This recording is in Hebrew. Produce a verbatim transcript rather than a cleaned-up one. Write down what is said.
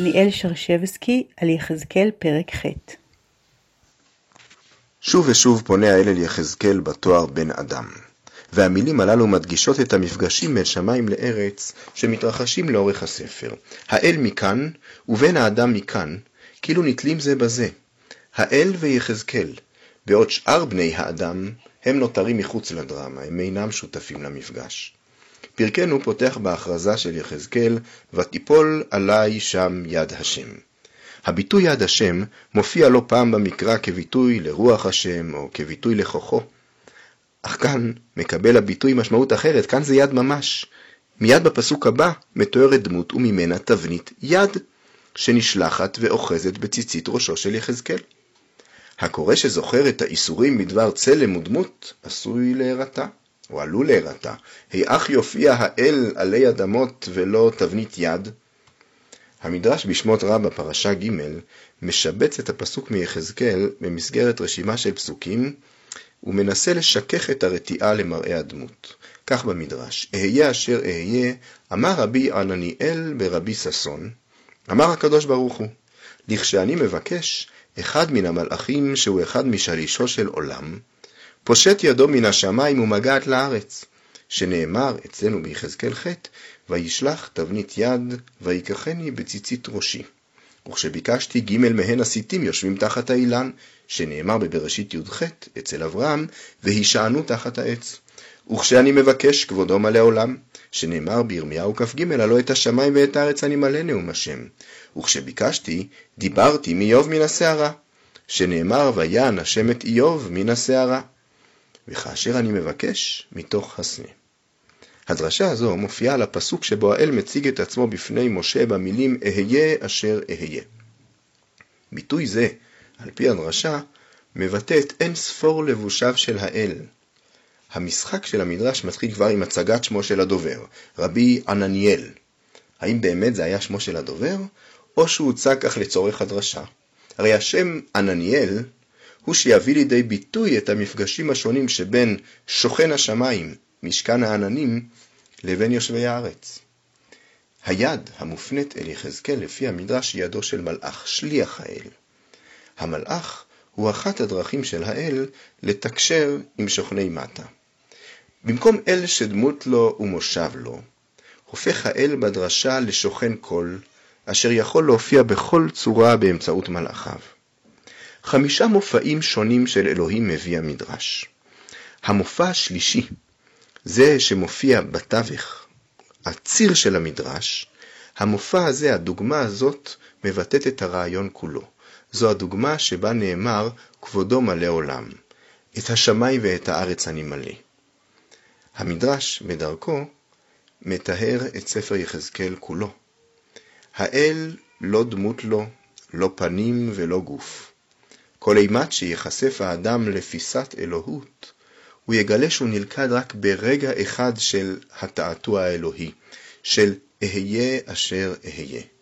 דניאל שרשבסקי על יחזקאל פרק ח'. שוב ושוב פונה האל אל יחזקאל בתואר בן אדם, והמילים הללו מדגישות את המפגשים בין שמיים לארץ שמתרחשים לאורך הספר. האל מכאן ובין האדם מכאן, כאילו נתלים זה בזה. האל ויחזקאל, בעוד שאר בני האדם הם נותרים מחוץ לדרמה, הם אינם שותפים למפגש. פרקנו פותח בהכרזה של יחזקאל, ותיפול עליי שם יד השם. הביטוי יד השם מופיע לא פעם במקרא כביטוי לרוח השם או כביטוי לכוחו. אך כאן מקבל הביטוי משמעות אחרת, כאן זה יד ממש. מיד בפסוק הבא מתוארת דמות וממנה תבנית יד, שנשלחת ואוחזת בציצית ראשו של יחזקאל. הקורא שזוכר את האיסורים מדבר צלם ודמות עשוי להירתע, או עלול להירתע. היאך יופיע האל עלי אדמות ולא תבנית יד. המדרש בשמות רבה פרשה ג' משבץ את הפסוק מיחזקאל במסגרת רשימה של פסוקים, ומנסה לשכך את הרתיעה למראה הדמות. כך במדרש: אהיה אשר אהיה, אמר רבי ענניאל ברבי ססון, אמר הקדוש ברוך הוא, לכשאני מבקש, אחד מן המלאכים שהוא אחד משלישו של עולם, פושט ידו מן השמיים ומגעת לארץ, שנאמר אצלנו ביחזקאל ח', וישלח תבנית יד, ויקחני בציצית ראשי. וכשביקשתי ג' מהן הסיתים יושבים תחת האילן, שנאמר בבראשית י' ח' אצל אברהם, והישענו תחת העץ. וכשאני מבקש כבודו מלא עולם, שנאמר בירמיהו כף ג' הלא את השמיים ואת הארץ אני מלא נאום השם. וכשביקשתי, דיברתי מאיוב מן השערה, שנאמר ויען השם את איוב מן השערה. וכאשר אני מבקש, מתוך הסנה. הדרשה הזו מופיעה על הפסוק שבו האל מציג את עצמו בפני משה במילים אהיה אשר אהיה. ביטוי זה, על פי הדרשה, מבטא את אין ספור לבושיו של האל. המשחק של המדרש מתחיל כבר עם הצגת שמו של הדובר, רבי ענניאל. האם באמת זה היה שמו של הדובר, או שהוא הוצג כך לצורך הדרשה? הרי השם ענניאל הוא שיביא לידי ביטוי את המפגשים השונים שבין שוכן השמיים, משכן העננים, לבין יושבי הארץ. היד המופנית אל יחזקאל לפי המדרש היא ידו של מלאך, שליח האל. המלאך הוא אחת הדרכים של האל לתקשר עם שוכני מטה. במקום אל שדמות לו ומושב לו, הופך האל בדרשה לשוכן כל, אשר יכול להופיע בכל צורה באמצעות מלאכיו. חמישה מופעים שונים של אלוהים מביא המדרש. המופע השלישי, זה שמופיע בתווך, הציר של המדרש, המופע הזה, הדוגמה הזאת, מבטאת את הרעיון כולו. זו הדוגמה שבה נאמר, כבודו מלא עולם, את השמיים ואת הארץ אני מלא. המדרש, בדרכו, מטהר את ספר יחזקאל כולו. האל לא דמות לו, לא פנים ולא גוף. כל אימת שיחשף האדם לפיסת אלוהות, הוא יגלה שהוא נלכד רק ברגע אחד של התעתוע האלוהי, של אהיה אשר אהיה.